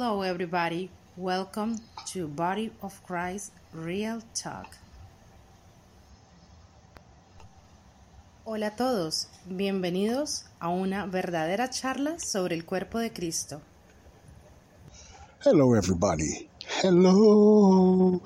Hello everybody, welcome to Body of Christ Real Talk. Hola a todos, bienvenidos a una verdadera charla sobre el cuerpo de Cristo. Hello everybody, hello,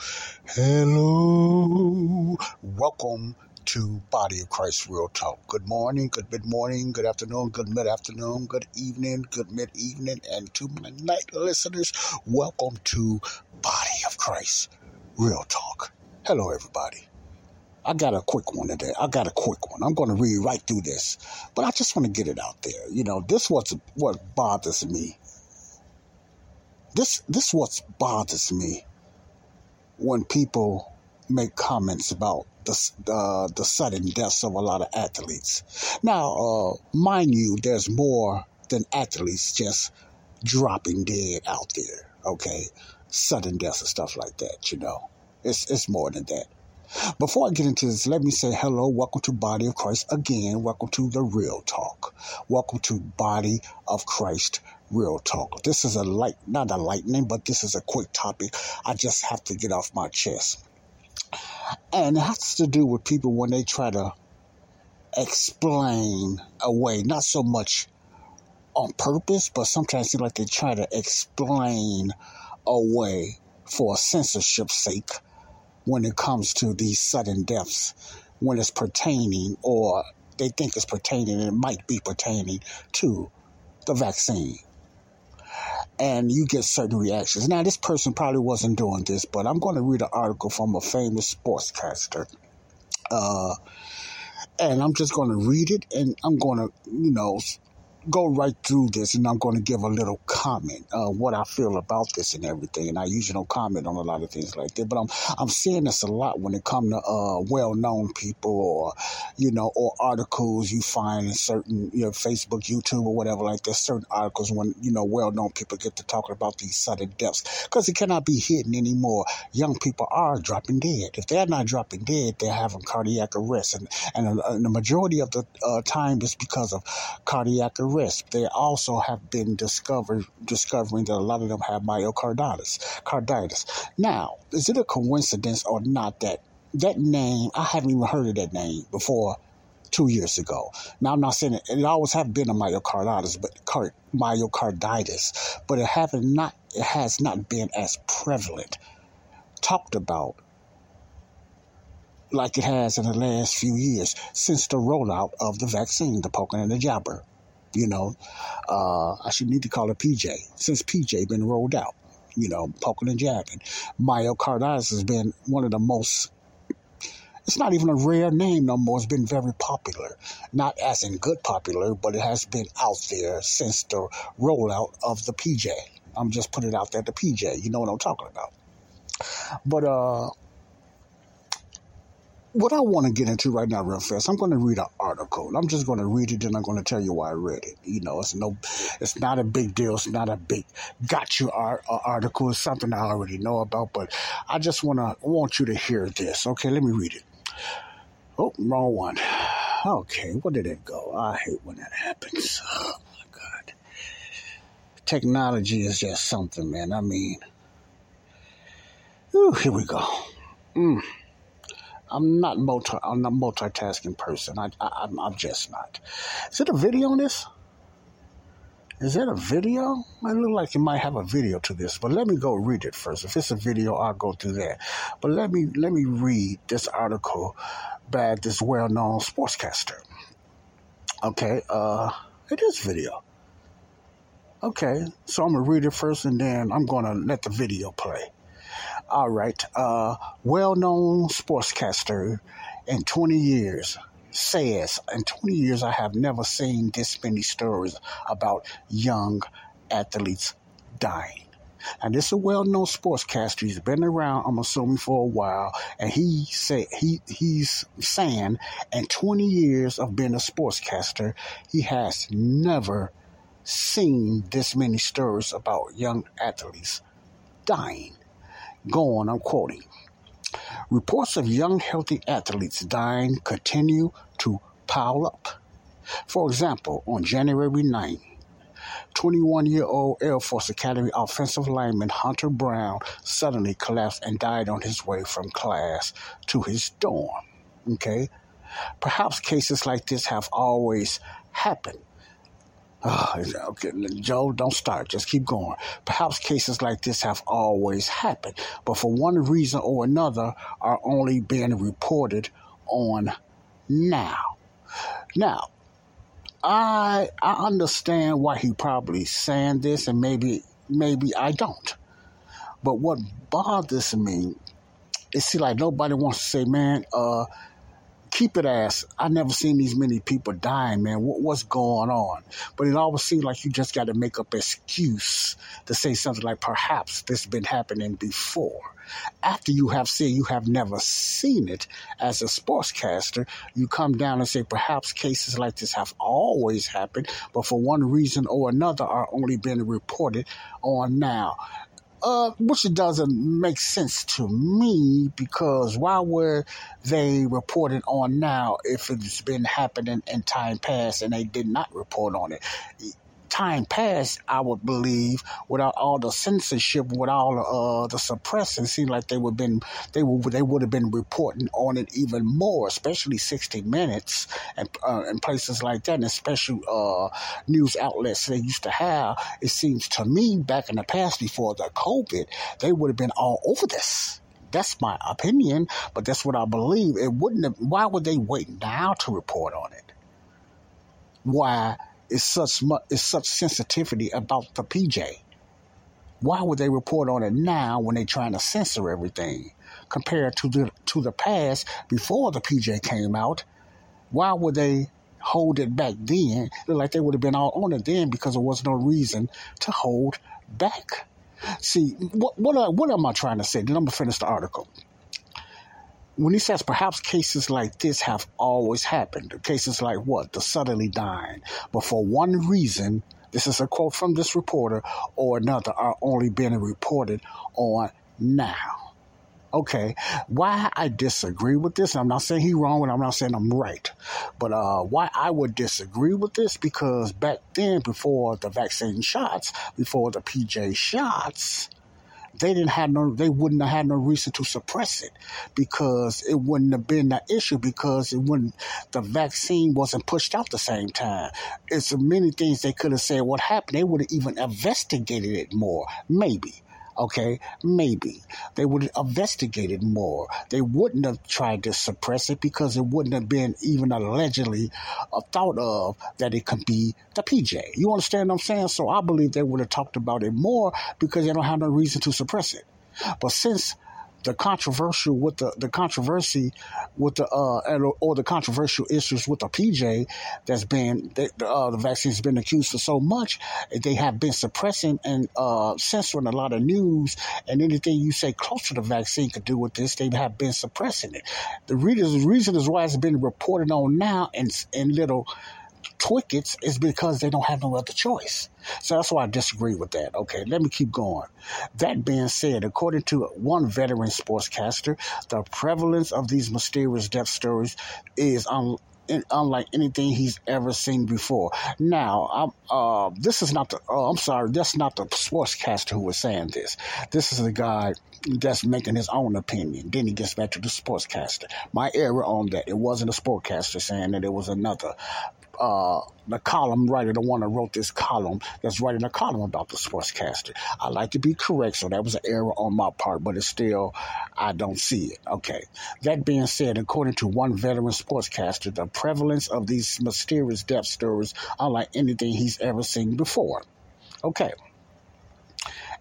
welcome to Body of Christ Real Talk. Good morning, good mid-morning, good afternoon, good mid-afternoon, good evening, good mid-evening, and to my night listeners, welcome to Body of Christ Real Talk. Hello, everybody. I got a quick one today. I'm going to read right through this, but I just want to get it out there. You know, this what's what bothers me. This what bothers me when people make comments about the sudden deaths of a lot of athletes. Now, mind you, there's more than athletes just dropping dead out there, okay? Sudden deaths and stuff like that, you know. It's more than that. Before I get into this, let me say hello, welcome to Body of Christ again. Welcome to the Real Talk. Welcome to Body of Christ Real Talk. This is this is a quick topic. I just have to get off my chest. And it has to do with people when they try to explain away, not so much on purpose, but sometimes it seems like they try to explain away for censorship's sake when it comes to these sudden deaths, when it's pertaining or they think it's pertaining and it might be pertaining to the vaccine. And you get certain reactions. Now, this person probably wasn't doing this, but I'm going to read an article from a famous sportscaster. And I'm just going to read it, and I'm going to, go right through this, and I'm going to give a little comment, what I feel about this and everything. And I usually don't comment on a lot of things like that, but I'm seeing this a lot when it comes to well-known people or, or articles you find in certain, Facebook, YouTube, or whatever like that, certain articles when, well-known people get to talking about these sudden deaths because it cannot be hidden anymore. Young people are dropping dead. If they're not dropping dead, they're having cardiac arrest. And the majority of the time is because of cardiac arrest. They also have been discovering that a lot of them have myocarditis. Now, is it a coincidence or not that name, I haven't even heard of that name before 2 years ago. Now, I'm not saying it always have been a myocarditis, but it has not been as prevalent, talked about, like it has in the last few years since the rollout of the vaccine, the poking and the jabber. I should need to call it PJ since PJ been rolled out, poking and jabbing. Myocarditis has been one of the most, it's not even a rare name no more. It's been very popular, not as in good popular, but it has been out there since the rollout of the PJ. I'm just putting it out there, the PJ, you know what I'm talking about. But, what I want to get into right now real fast, I'm going to read an article. I'm just going to read it, and I'm going to tell you why I read it. It's not a big deal. It's not a big gotcha article. It's something I already know about, but I just want you to hear this. Okay, let me read it. Oh, wrong one. Okay, where did it go? I hate when that happens. Oh, my God. Technology is just something, man. I mean, here we go. I'm not a multitasking person. I'm just not. Is it a video on this? Is that a video? It looks like it might have a video to this, but let me go read it first. If it's a video, I'll go through that. But let me read this article by this well-known sportscaster. Okay, it is video. Okay, so I'm gonna read it first, and then I'm gonna let the video play. All right, well-known sportscaster in 20 years says, in 20 years I have never seen this many stories about young athletes dying. And this is a well-known sportscaster. He's been around, I'm assuming, for a while. And he said he's saying in 20 years of being a sportscaster, he has never seen this many stories about young athletes dying. Go on, I'm quoting. Reports of young, healthy athletes dying continue to pile up. For example, on January 9th, 21-year-old Air Force Academy offensive lineman Hunter Brown suddenly collapsed and died on his way from class to his dorm. Okay? Perhaps cases like this have always happened. Oh, okay, Joe, don't start. Just keep going. Perhaps cases like this have always happened, but for one reason or another are only being reported on now. Now, I understand why he probably saying this, and maybe I don't. But what bothers me is, see, like, nobody wants to say, man, keep it ass. I never seen these many people dying, man. What's going on? But it always seems like you just got to make up an excuse to say something like, perhaps this has been happening before. After you have said you have never seen it as a sportscaster, you come down and say, perhaps cases like this have always happened, but for one reason or another are only being reported on now. Which it doesn't make sense to me, because why were they reported on now if it's been happening in time past and they did not report on it? Time past, I would believe, without all the censorship, with all the suppressing, seemed like they would have been reporting on it even more, especially 60 Minutes and places like that, and especially news outlets they used to have. It seems to me back in the past, before the COVID, they would have been all over this. That's my opinion, but that's what I believe. It wouldn't have. Why would they wait now to report on it? Why? It's such sensitivity about the PJ. Why would they report on it now when they're trying to censor everything? Compared to the past, before the PJ came out, why would they hold it back then? Look like they would have been all on it then, because there was no reason to hold back. See, what am I trying to say? Then I'm going to finish the article. When he says perhaps cases like this have always happened, cases like what? The suddenly dying. But for one reason, this is a quote from this reporter, or another are only being reported on now. Okay, why I disagree with this, I'm not saying he's wrong and I'm not saying I'm right, but why I would disagree with this, because back then, before the vaccine shots, before the PJ shots, they wouldn't have had no reason to suppress it, because it wouldn't have been an issue, because the vaccine wasn't pushed out the same time. It's many things they could have said what happened. They would have even investigated it more, maybe. Okay, maybe. They would have investigated more. They wouldn't have tried to suppress it, because it wouldn't have been even allegedly thought of that it could be the PJ. You understand what I'm saying? So I believe they would have talked about it more, because they don't have no reason to suppress it. But since the controversial with the controversy with the or the controversial issues with the PJ that's been the vaccine's been accused of so much, they have been suppressing and censoring a lot of news, and anything you say close to the vaccine could do with this, they have been suppressing it. The reason is why it's been reported on now and little twickets is because they don't have no other choice. So that's why I disagree with that. Okay, let me keep going. That being said, according to one veteran sportscaster, the prevalence of these mysterious death stories is unlike anything he's ever seen before. Now, this is not the. Oh, I'm sorry, that's not the sportscaster who was saying this. This is the guy that's making his own opinion. Then he gets back to the sportscaster. My error on that. It wasn't a sportscaster saying that. It was another. The column writer, the one that wrote this column, that's writing a column about the sportscaster. I like to be correct, so that was an error on my part, but it's still, I don't see it. Okay. That being said, according to one veteran sportscaster, the prevalence of these mysterious death stories are like anything he's ever seen before. Okay.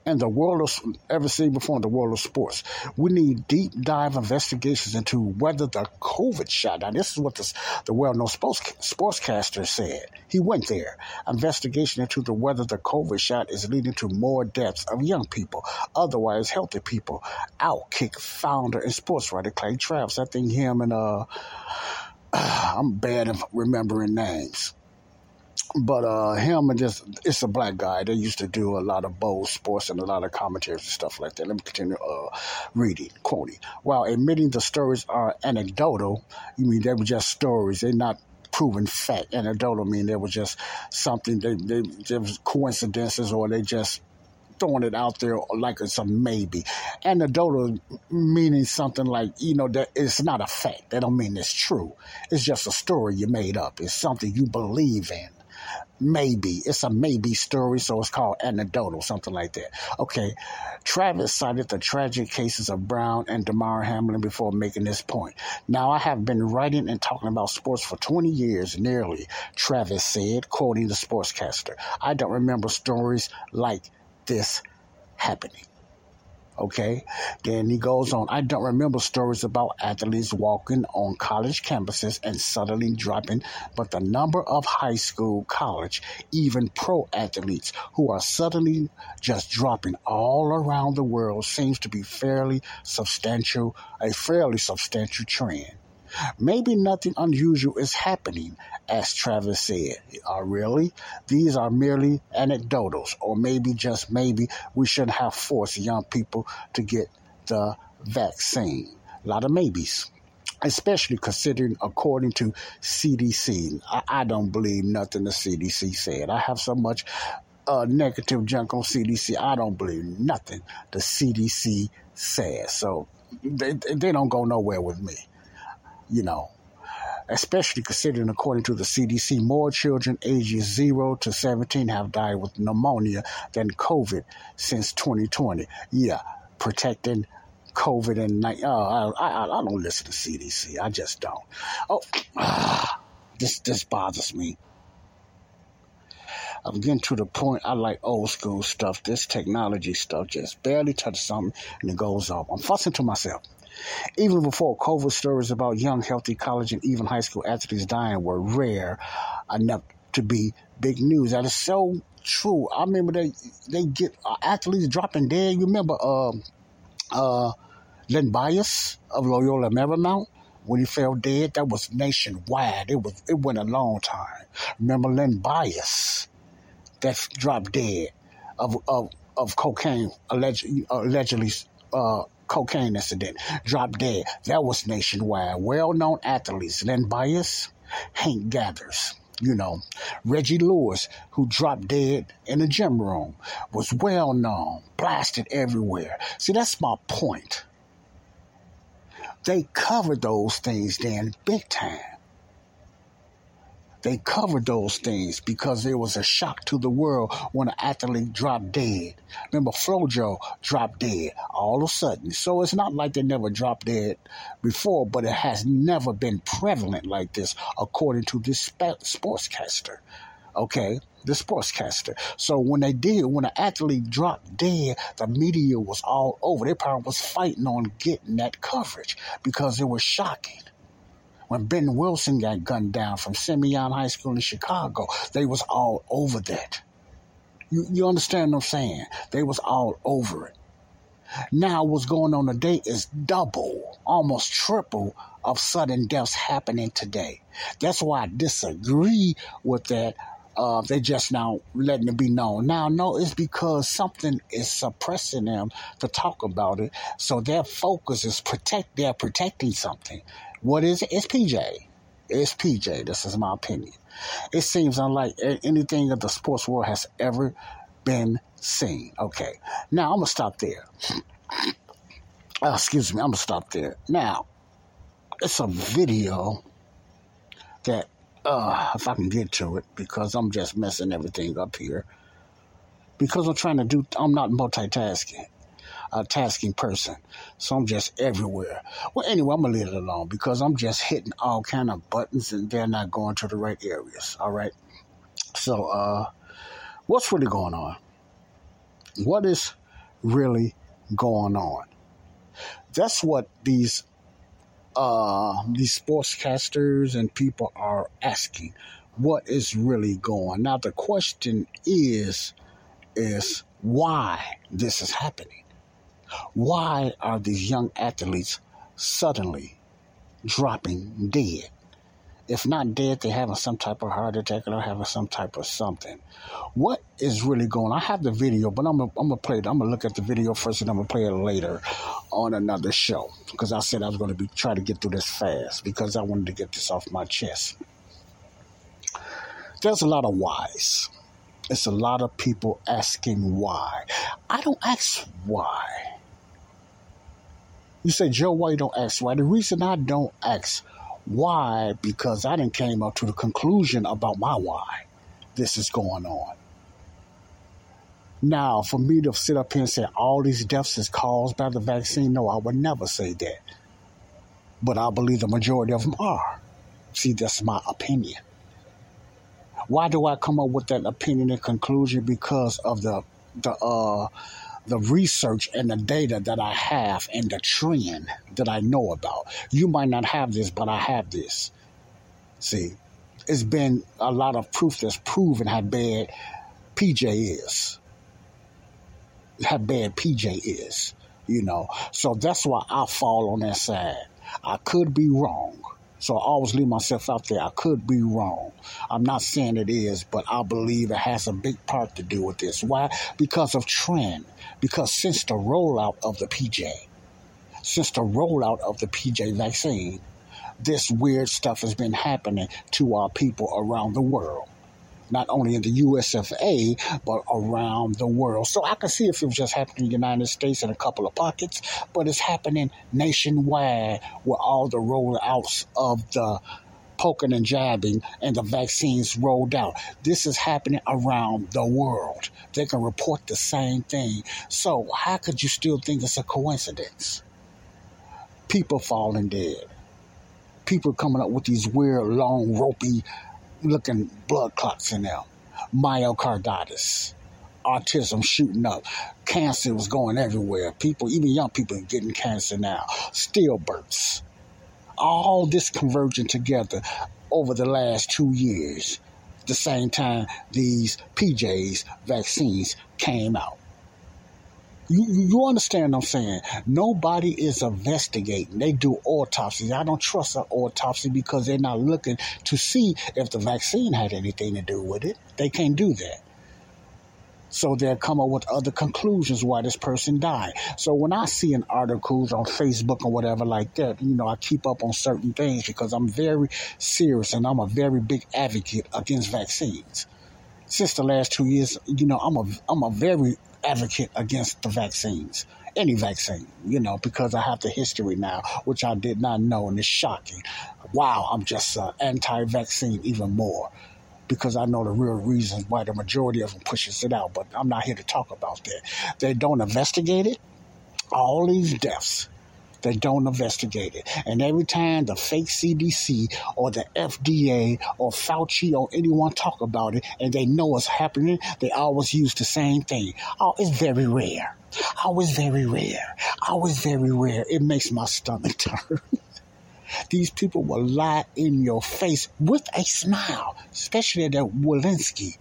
and the world of ever seen before in the world of sports. We need deep dive investigations into whether the COVID shutdown. This is what the well-known sportscaster said. He went there. Investigation into whether the COVID shot is leading to more deaths of young people, otherwise healthy people. Outkick founder and sports writer Clay Travis. I think him and I'm bad at remembering names. But him and it's a black guy. They used to do a lot of bold sports and a lot of commentaries and stuff like that. Let me continue reading, quoting. While admitting the stories are anecdotal, you mean they were just stories. They're not proven fact. Anecdotal mean they were just something. They was coincidences, or they just throwing it out there like it's a maybe. Anecdotal meaning something like, that it's not a fact. That don't mean it's true. It's just a story you made up. It's something you believe in. Maybe. It's a maybe story, so it's called anecdotal, something like that. Okay. Travis cited the tragic cases of Brown and Damar Hamlin before making this point. Now, I have been writing and talking about sports for 20 years, nearly, Travis said, quoting the sportscaster. I don't remember stories like this happening. Okay, then he goes on. I don't remember stories about athletes walking on college campuses and suddenly dropping, but the number of high school, college, even pro athletes who are suddenly just dropping all around the world seems to be a fairly substantial trend. Maybe nothing unusual is happening, as Travis said. Really? These are merely anecdotals, or maybe, just maybe, we shouldn't have forced young people to get the vaccine. A lot of maybes, especially considering, according to CDC, I don't believe nothing the CDC said. I have so much negative junk on CDC, I don't believe nothing the CDC says. So they don't go nowhere with me. Especially considering, according to the CDC, more children ages 0 to 17 have died with pneumonia than COVID since 2020. Yeah, protecting COVID and... I don't listen to CDC. I just don't. Oh, this bothers me. I'm getting to the point. I like old school stuff. This technology stuff just barely touches something and it goes off. I'm fussing to myself. Even before COVID, stories about young, healthy college and even high school athletes dying were rare enough to be big news. That is so true. I remember they get athletes dropping dead. You remember Len Bias of Loyola Marymount? When he fell dead, that was nationwide. It went a long time. Remember Len Bias that dropped dead of cocaine, allegedly cocaine incident, dropped dead. That was nationwide. Well-known athletes, Len Bias, Hank Gathers, Reggie Lewis, who dropped dead in the gym room, was well-known, blasted everywhere. See, that's my point. They covered those things then big time. They covered those things because there was a shock to the world when an athlete dropped dead. Remember, Flo Jo dropped dead all of a sudden. So it's not like they never dropped dead before, but it has never been prevalent like this, according to this sportscaster. Okay, the sportscaster. So when an athlete dropped dead, the media was all over. They probably was fighting on getting that coverage because it was shocking. When Ben Wilson got gunned down from Simeon High School in Chicago, they was all over that. You understand what I'm saying? They was all over it. Now what's going on today is double, almost triple of sudden deaths happening today. That's why I disagree with that. They just now letting it be known. Now, no, it's because something is suppressing them to talk about it. So their focus is they're protecting something. What is it? It's PJ. It's PJ. This is my opinion. It seems unlike anything that the sports world has ever been seen. Okay. Now, I'm going to stop there. Excuse me. I'm going to stop there. Now, it's a video that, if I can get to it, because I'm just messing everything up here. Because I'm not multitasking. A tasking person, so I'm just everywhere. Well, anyway, I'm gonna leave it alone because I'm just hitting all kind of buttons and they're not going to the right areas. All right. So, what's really going on? What is really going on. That's what these sportscasters and people are asking. What is really going? Now, the question is why this is happening? Why are these young athletes suddenly dropping dead? If not dead, they're having some type of heart attack or having some type of something. What is really going on? I have the video, but I'm gonna look at the video first, and I'm gonna play it later on another show, because I said I was gonna try to get through this fast because I wanted to get this off my chest. There's a lot of whys. It's a lot of people asking why. I don't ask why. You say, Joe, why you don't ask why? The reason I don't ask why, because I didn't came up to the conclusion about my why this is going on. Now, for me to sit up here and say all these deaths is caused by the vaccine, no, I would never say that. But I believe the majority of them are. See, that's my opinion. Why do I come up with that opinion and conclusion? Because of the research and the data that I have and the trend that I know about. You might not have this, but I have this. See, it's been a lot of proof that's proven how bad PJ is. How bad PJ is, you know. So that's why I fall on that side. I could be wrong. So I always leave myself out there. I could be wrong. I'm not saying it is, but I believe it has a big part to do with this. Why? Because of trend. Because since the rollout of the PJ, vaccine, this weird stuff has been happening to our people around the world. Not only in the USFA, but around the world. So I can see if it was just happening in the United States in a couple of pockets, but it's happening nationwide with all the rollouts of the poking and jabbing and the vaccines rolled out. This is happening around the world. They can report the same thing. So how could you still think it's a coincidence? People falling dead. People coming up with these weird, long, ropey looking blood clots in them, myocarditis, autism shooting up, cancer was going everywhere. People, even young people, are getting cancer now. Stillbirths, all this converging together over the last 2 years. The same time these PJs vaccines came out. You understand what I'm saying? Nobody is investigating. They do autopsies. I don't trust an autopsy because they're not looking to see if the vaccine had anything to do with it. They can't do that. So they'll come up with other conclusions why this person died. So when I see an article on Facebook or whatever like that, you know, I keep up on certain things because I'm very serious and I'm a very big advocate against vaccines. Since the last 2 years, you know, I'm a very advocate against the vaccines, any vaccine, you know, because I have the history now, which I did not know, and it's shocking. Wow, I'm just anti-vaccine even more because I know the real reasons why the majority of them pushes it out, but I'm not here to talk about that. They don't investigate it. All these deaths, they don't investigate it. And every time the fake CDC or the FDA or Fauci or anyone talk about it and they know it's happening, they always use the same thing. Oh, it's very rare. Oh, it's very rare. Oh, it's very rare. It makes my stomach turn. These people will lie in your face with a smile, especially that Walensky,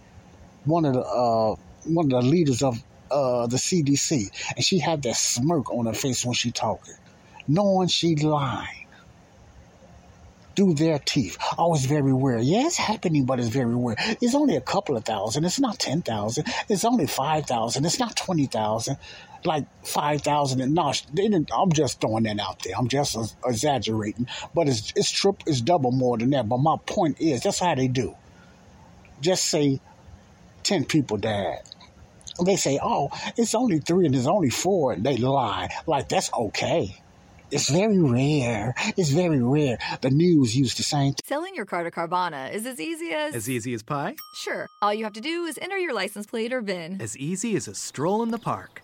one of the leaders of the CDC. And she had that smirk on her face when she talking. Knowing she lying through their teeth. Oh, it's very rare. Yeah, it's happening, but it's very rare. It's only a couple of thousand. It's not 10,000. It's only 5,000. It's not 20,000. Like 5,000 and not. I'm just throwing that out there. I'm just exaggerating, but it's double more than that. But my point is, that's how they do. Just say 10 people died. They say, oh, it's only 3 and it's only 4. And they lie. Like, that's okay. It's very rare. It's very rare. The news used the same. Selling your car to Carvana is as easy as... As easy as pie? Sure. All you have to do is enter your license plate or VIN. As easy as a stroll in the park.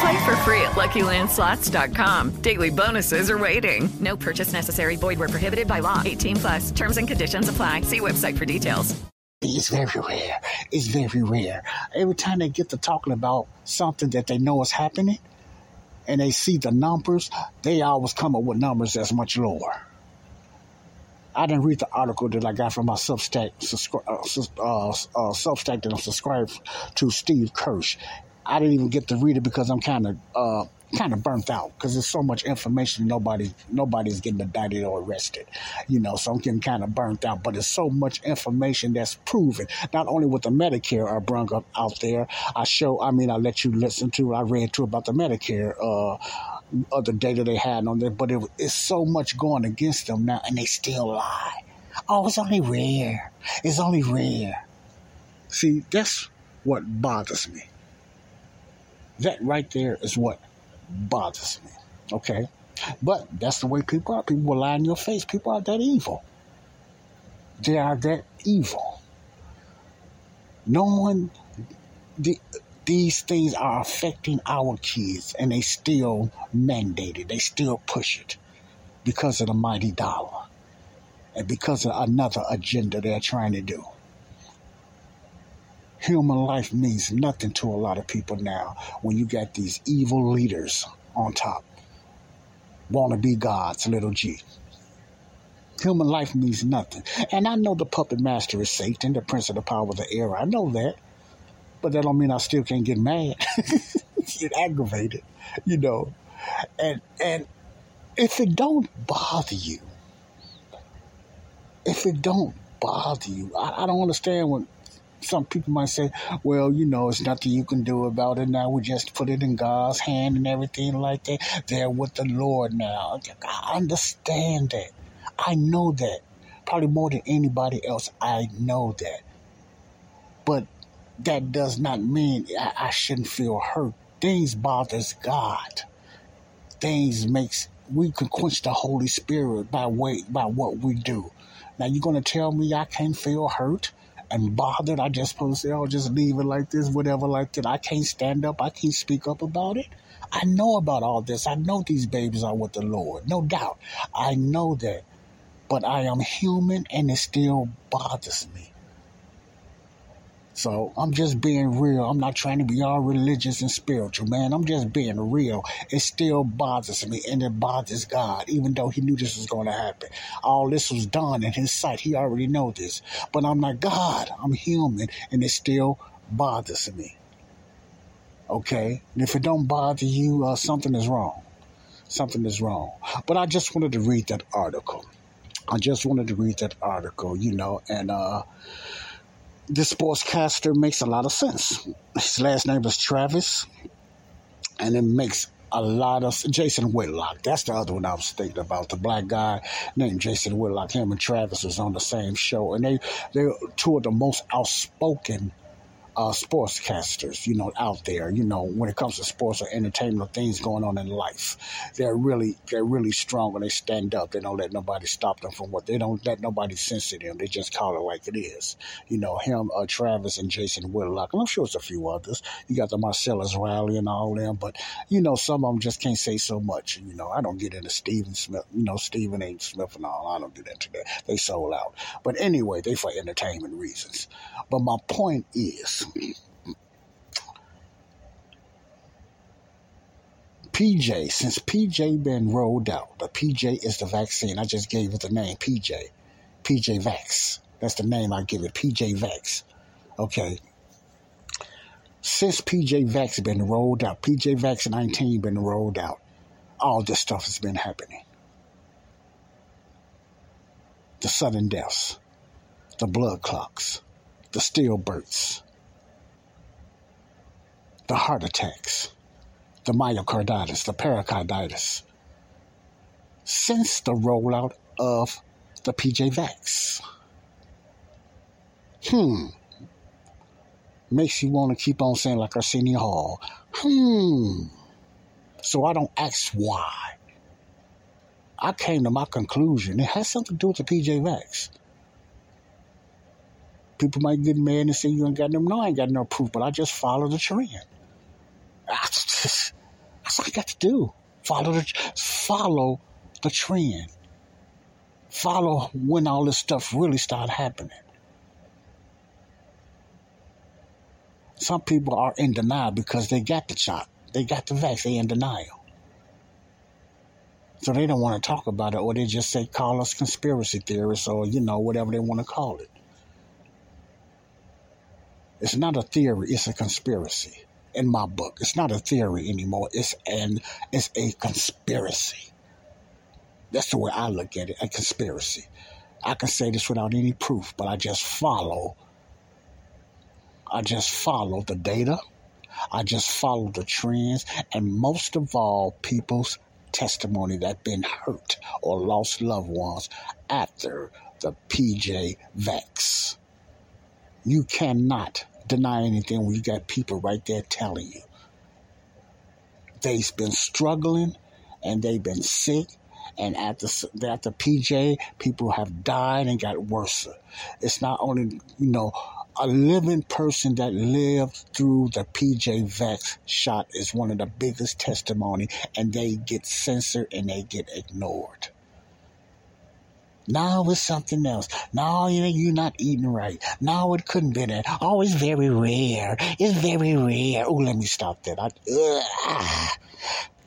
Play for free at LuckyLandSlots.com. Daily bonuses are waiting. No purchase necessary. Void where prohibited by law. 18 plus. Terms and conditions apply. See website for details. It's very rare. It's very rare. Every time they get to talking about something that they know is happening, and they see the numbers, they always come up with numbers that's much lower. I didn't read the article that I got from my Substack that I'm subscribed to, Steve Kirsch. I didn't even get to read it because I'm kind of burnt out because there's so much information. Nobody's getting indicted or arrested, so I'm getting kind of burnt out. But there's so much information that's proven, not only with the Medicare I brung up out there. I let you listen to, I read to about the Medicare other data they had on there, but it's so much going against them now, and they still lie. Oh, it's only rare. It's only rare. See, that's what bothers me. That right there is what bothers me, okay? But that's the way people are. People will lie in your face. People are that evil. They are that evil. Knowing these things are affecting our kids, and they still mandate it. They still push it because of the mighty dollar and because of another agenda they're trying to do. Human life means nothing to a lot of people now when you got these evil leaders on top. Want to be God's little G. Human life means nothing. And I know the puppet master is Satan, the prince of the power of the air. I know that. But that don't mean I still can't get mad. Get aggravated, And if it don't bother you, I don't understand when... Some people might say, well, it's nothing you can do about it now. We just put it in God's hand and everything like that. They're with the Lord now. I understand that. I know that. Probably more than anybody else, I know that. But that does not mean I shouldn't feel hurt. Things bothers God. We can quench the Holy Spirit by what we do. Now, you're going to tell me I can't feel hurt and bothered? I just supposed to say, just leave it like this, whatever like that. I can't stand up. I can't speak up about it. I know about all this. I know these babies are with the Lord. No doubt. I know that. But I am human, and it still bothers me. So I'm just being real. I'm not trying to be all religious and spiritual, man. I'm just being real. It still bothers me, and it bothers God, even though he knew this was going to happen. All this was done in his sight. He already knows this. But I'm not God. I'm human, and it still bothers me. Okay? And if it don't bother you, something is wrong. Something is wrong. But I just wanted to read that article. This sportscaster makes a lot of sense. His last name is Travis, and it makes a lot of... Jason Whitlock. That's the other one I was thinking about. The black guy named Jason Whitlock. Him and Travis was on the same show, and they two of the most outspoken sportscasters, out there. When it comes to sports or entertainment or things going on in life, they're really strong when they stand up. They don't let nobody stop them from what they don't let nobody censor them. They just call it like it is. Him, Travis, and Jason Whitlock, and I'm sure it's a few others. You got the Marcellus Wiley and all them, but some of them just can't say so much. I don't get into Steven Smith. Steven A. Smith and all. I don't get into that. They sold out. But anyway, they for entertainment reasons. But my point is, PJ, since PJ been rolled out, the PJ is the vaccine. I just gave it the name PJ. PJ Vax. That's the name I give it. PJ Vax. Okay. Since PJ Vax been rolled out, PJ Vax 19 been rolled out, all this stuff has been happening. The sudden deaths. the blood clots, the stillbirths, the heart attacks, the myocarditis, the pericarditis, since the rollout of the PJ Vax. Makes you want to keep on saying like Arsenio Hall. So I don't ask why. I came to my conclusion. It has something to do with the PJ Vax. People might get mad and say, you ain't got no, I ain't got no proof, but I just follow the trend. That's what I got to do. Follow the trend. Follow when all this stuff really started happening. Some people are in denial because they got the shot. They got the vaccine. They in denial. So they don't want to talk about it, or they just say, call us conspiracy theorists, or, you know, whatever they want to call it. It's not a theory. It's a conspiracy. In my book, it's not a theory anymore. It's a conspiracy. That's the way I look at it, a conspiracy. I can say this without any proof, but I just follow the data. I just follow the trends. And most of all, people's testimony that been hurt or lost loved ones after the PJ Vax. You cannot deny anything when you got people right there telling you. They've been struggling and they've been sick. And after PJ, people have died and got worse. It's not only, you know, a living person that lived through the PJ Vax shot is one of the biggest testimony, and they get censored and they get ignored. Now it's something else. Now you're not eating right. Now it couldn't be that. Oh, it's very rare. It's very rare. Oh, let me stop that.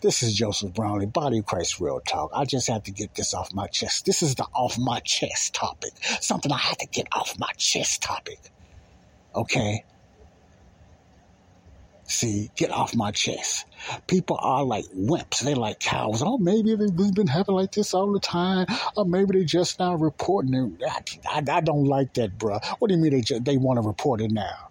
This is Joseph Brownlee, Body of Christ Real Talk. I just have to get this off my chest. This is the off my chest topic. Something I had to get off my chest topic. Okay? See, get off my chest. People are like wimps. They're like cows. Oh, maybe they've been having like this all the time. Or maybe they just now reporting it. I don't like that, bro. What do you mean they want to report it now?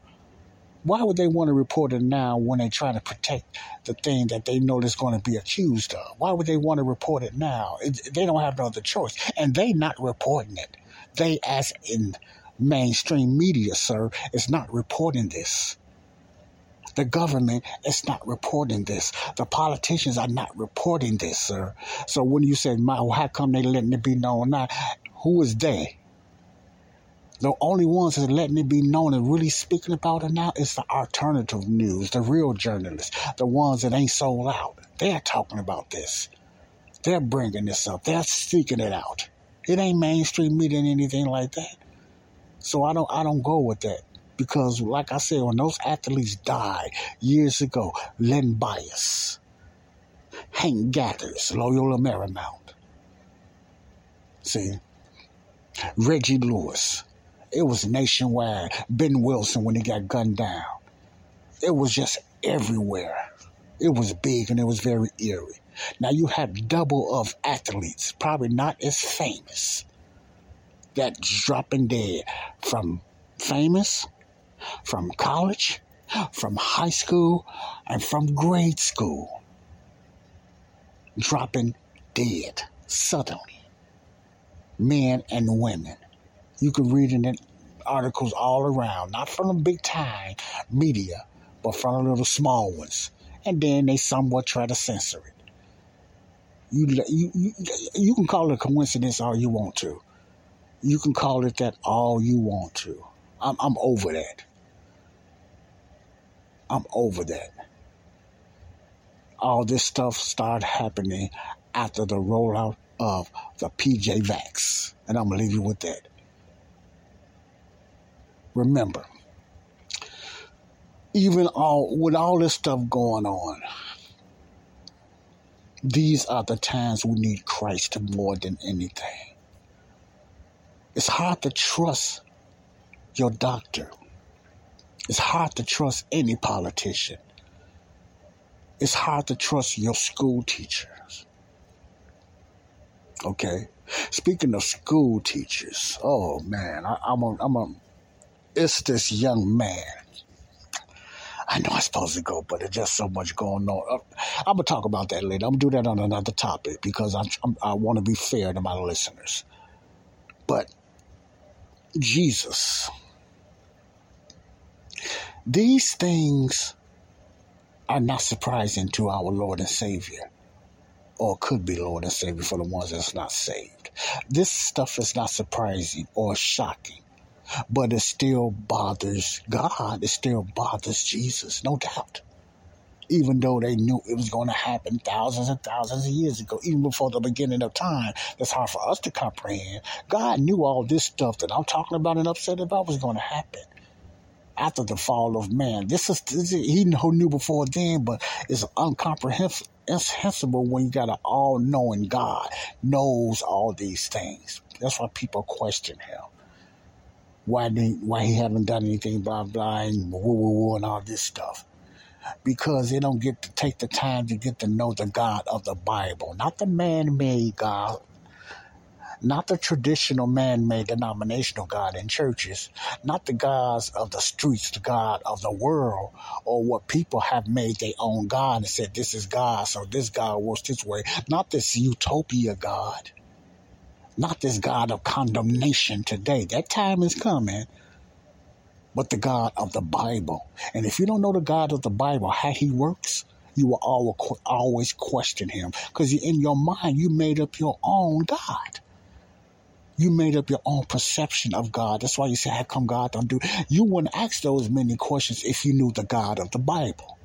Why would they want to report it now when they're trying to protect the thing that they know that's going to be accused of? Why would they want to report it now? They don't have no other choice. And they not reporting it. They, as in mainstream media, sir, is not reporting this. The government is not reporting this. The politicians are not reporting this, sir. So when you say, how come they letting it be known now? Who is they? The only ones that's letting it be known and really speaking about it now is the alternative news, the real journalists, the ones that ain't sold out. They're talking about this. They're bringing this up. They're seeking it out. It ain't mainstream media and anything like that. So I don't go with that because, like I said, when those athletes died years ago, Len Bias, Hank Gathers, Loyola Marymount, see, Reggie Lewis. It was nationwide. Ben Wilson, when he got gunned down. It was just everywhere. It was big and it was very eerie. Now you have double of athletes, probably not as famous, that's dropping dead from famous, from college, from high school, and from grade school. Dropping dead suddenly. Men and women. You can read in articles all around, not from the big time media, but from the little small ones. And then they somewhat try to censor it. You can call it a coincidence all you want to. You can call it that all you want to. I'm over that. I'm over that. All this stuff started happening after the rollout of the PJ Vax. And I'm going to leave you with that. Remember, with all this stuff going on, these are the times we need Christ more than anything. It's hard to trust your doctor. It's hard to trust any politician. It's hard to trust your school teachers. Okay? Speaking of school teachers, oh man, it's this young man. I know I'm supposed to go, but there's just so much going on. I'm gonna talk about that later. I'm gonna do that on another topic because I want to be fair to my listeners. But Jesus, these things are not surprising to our Lord and Savior, or could be Lord and Savior for the ones that's not saved. This stuff is not surprising or shocking, but it still bothers God. It still bothers Jesus, no doubt. Even though they knew it was going to happen thousands and thousands of years ago, even before the beginning of time, that's hard for us to comprehend. God knew all this stuff that I'm talking about and upset about was going to happen. After the fall of man, he knew before then, but it's incomprehensible when you got an all-knowing God knows all these things. That's why people question him. Why he haven't done anything, blah blah, and woo woo woo, and all this stuff, because they don't get to take the time to get to know the God of the Bible, not the man-made God. Not the traditional man-made denominational God in churches, not the gods of the streets, the God of the world, or what people have made their own God and said, this is God, so this God works this way. Not this utopia God, not this God of condemnation today. That time is coming, but the God of the Bible. And if you don't know the God of the Bible, how he works, you will always question him because in your mind, you made up your own God. You made up your own perception of God. That's why you say, how come God don't do it? You wouldn't ask those many questions if you knew the God of the Bible.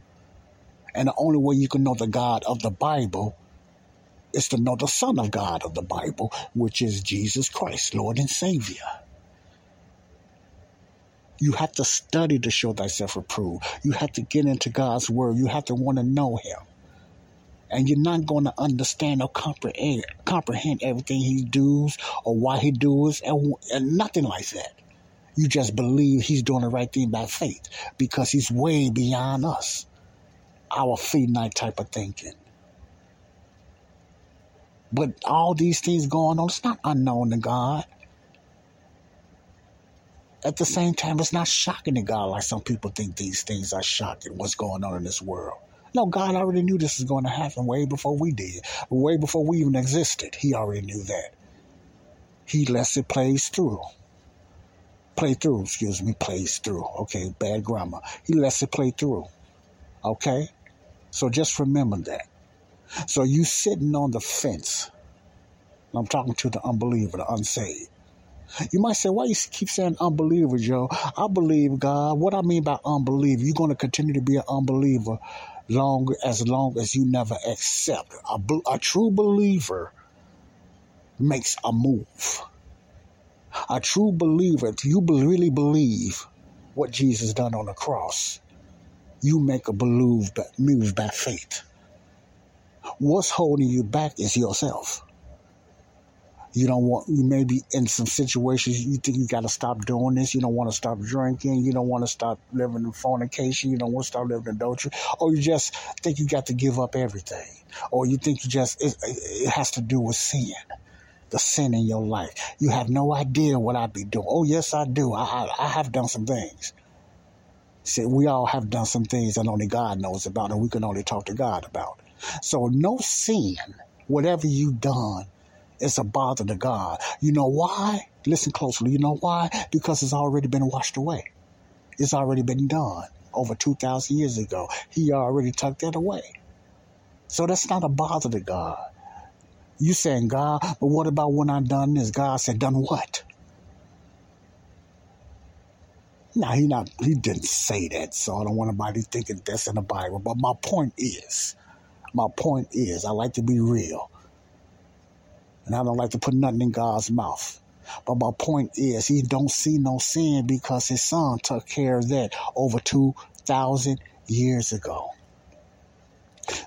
And the only way you can know the God of the Bible is to know the Son of God of the Bible, which is Jesus Christ, Lord and Savior. You have to study to show thyself approved. You have to get into God's word. You have to want to know him. And you're not going to understand or comprehend everything he does or why he does and nothing like that. You just believe he's doing the right thing by faith because he's way beyond us, our finite type of thinking. But all these things going on, it's not unknown to God. At the same time, it's not shocking to God like some people think these things are shocking, what's going on in this world. No, God already knew this was going to happen way before we did, way before we even existed. He already knew that. He lets it plays through. Okay, bad grammar. He lets it play through. Okay? So just remember that. So you sitting on the fence. And I'm talking to the unbeliever, the unsaved. You might say, why you keep saying unbeliever, Joe? I believe God. What I mean by unbeliever, you're going to continue to be an unbeliever long as you never accept. A true believer makes a move. A true believer, if you really believe what Jesus done on the cross, you make a move by faith. What's holding you back is yourself. You may be in some situations you think you got to stop doing this. You don't want to stop drinking. You don't want to stop living in fornication. You don't want to stop living in adultery. Or you just think you got to give up everything. Or you think it has to do with sin, the sin in your life. You have no idea what I be doing. Oh, yes, I do. I have done some things. See, we all have done some things that only God knows about and we can only talk to God about. So no sin, whatever you done, it's a bother to God. You know why? Listen closely. You know why? Because it's already been washed away. It's already been done over 2,000 years ago. He already tucked that away. So that's not a bother to God. You saying, God, but what about when I done this? God said, done what? Now, he didn't say that, so I don't want anybody thinking that's in the Bible. But my point is, I like to be real. And I don't like to put nothing in God's mouth. But my point is, he don't see no sin because his son took care of that over 2,000 years ago.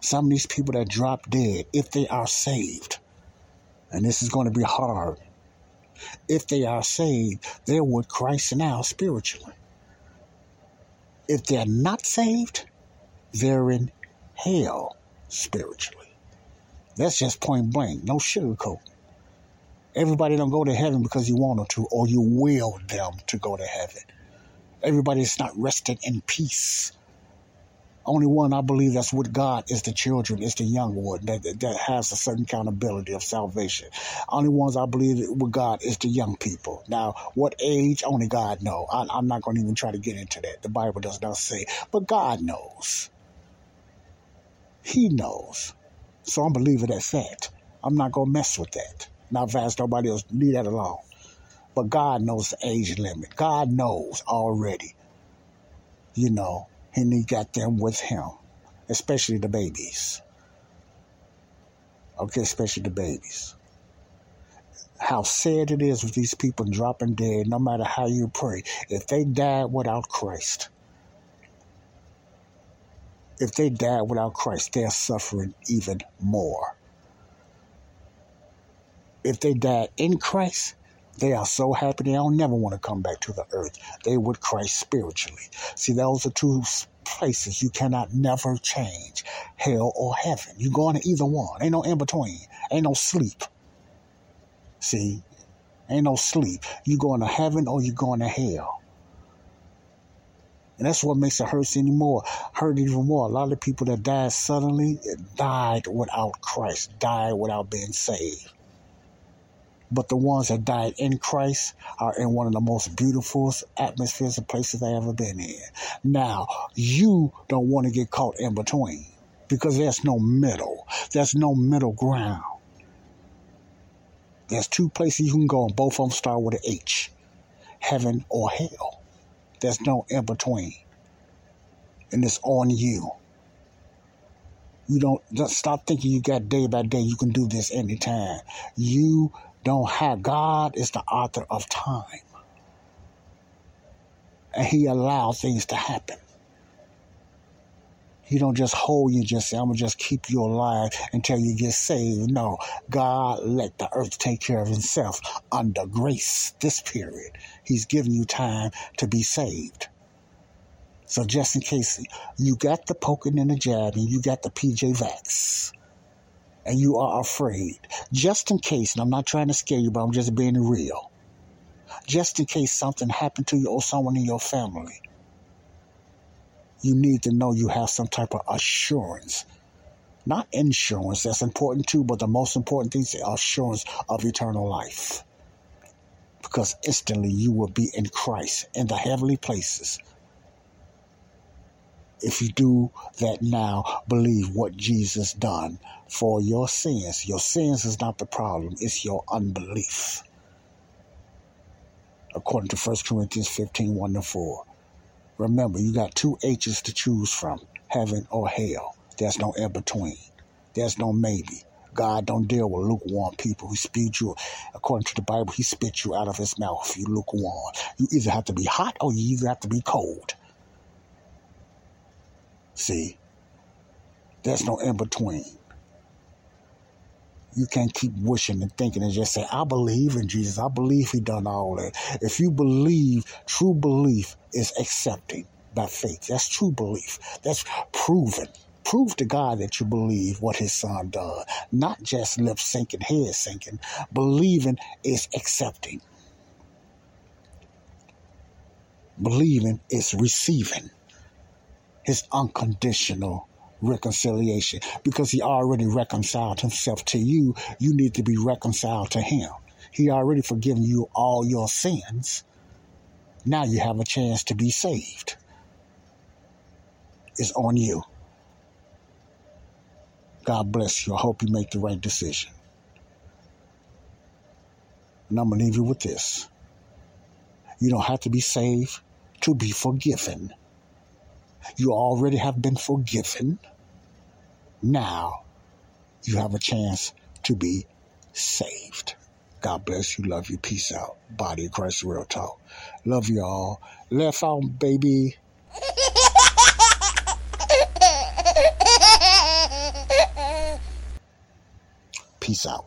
Some of these people that drop dead, if they are saved, and this is going to be hard, if they are saved, they're with Christ now spiritually. If they're not saved, they're in hell spiritually. That's just point blank, no sugarcoat. Everybody don't go to heaven because you want them to, or you will them to go to heaven. Everybody's not resting in peace. Only one I believe that's with God is the children, is the young one that has a certain accountability of salvation. Only ones I believe with God is the young people. Now, what age? Only God knows. I'm not going to even try to get into that. The Bible does not say, but God knows. He knows. So I'm believing that fact. I'm not going to mess with that. Not fast, nobody else. Leave that alone. But God knows the age limit. God knows already. You know, and he got them with him, especially the babies. Okay, especially the babies. How sad it is with these people dropping dead, no matter how you pray. If they died without Christ, they're suffering even more. If they died in Christ, they are so happy they don't never want to come back to the earth. They with Christ spiritually. See, those are two places you cannot never change, hell or heaven. You're going to either one. Ain't no in between. Ain't no sleep. See, ain't no sleep. You're going to heaven or you're going to hell. And that's what makes it hurt even more. A lot of people that died suddenly died without Christ, died without being saved. But the ones that died in Christ are in one of the most beautiful atmospheres and places I ever been in. Now, you don't want to get caught in between because there's no middle. There's no middle ground. There's two places you can go and both of them start with an H, heaven or hell. There's no in between. And it's on you. You don't just stop thinking you got day by day. You can do this anytime. You don't have. God is the author of time. And he allows things to happen. He don't just hold you, just say, I'm going to just keep you alive until you get saved. No, God let the earth take care of himself under grace this period. He's giving you time to be saved. So just in case you got the poking and the jab and you got the PJ Vax, and you are afraid, just in case, and I'm not trying to scare you, but I'm just being real, just in case something happened to you or someone in your family, you need to know you have some type of assurance. Not insurance, that's important too, but the most important thing is the assurance of eternal life. Because instantly you will be in Christ, in the heavenly places. If you do that now, believe what Jesus done for your sins. Your sins is not the problem. It's your unbelief. According to 1 Corinthians 15, 1-4. Remember, you got two H's to choose from, heaven or hell. There's no in-between. There's no maybe. God don't deal with lukewarm people who spit you. According to the Bible, he spit you out of his mouth. You lukewarm. You either have to be hot or you either have to be cold. See, there's no in-between. You can't keep wishing and thinking and just say, I believe in Jesus. I believe he done all that. If you believe, true belief is accepting by faith. That's true belief. That's proven. Prove to God that you believe what his son done. Not just lip sinking, head sinking. Believing is accepting. Believing is receiving. His unconditional reconciliation. Because he already reconciled himself to you, you need to be reconciled to him. He already forgiven you all your sins. Now you have a chance to be saved. It's on you. God bless you. I hope you make the right decision. And I'm going to leave you with this. You don't have to be saved to be forgiven. You already have been forgiven. Now, you have a chance to be saved. God bless you. Love you. Peace out. Body of Christ, real talk. Love you all. Left out, baby. Peace out.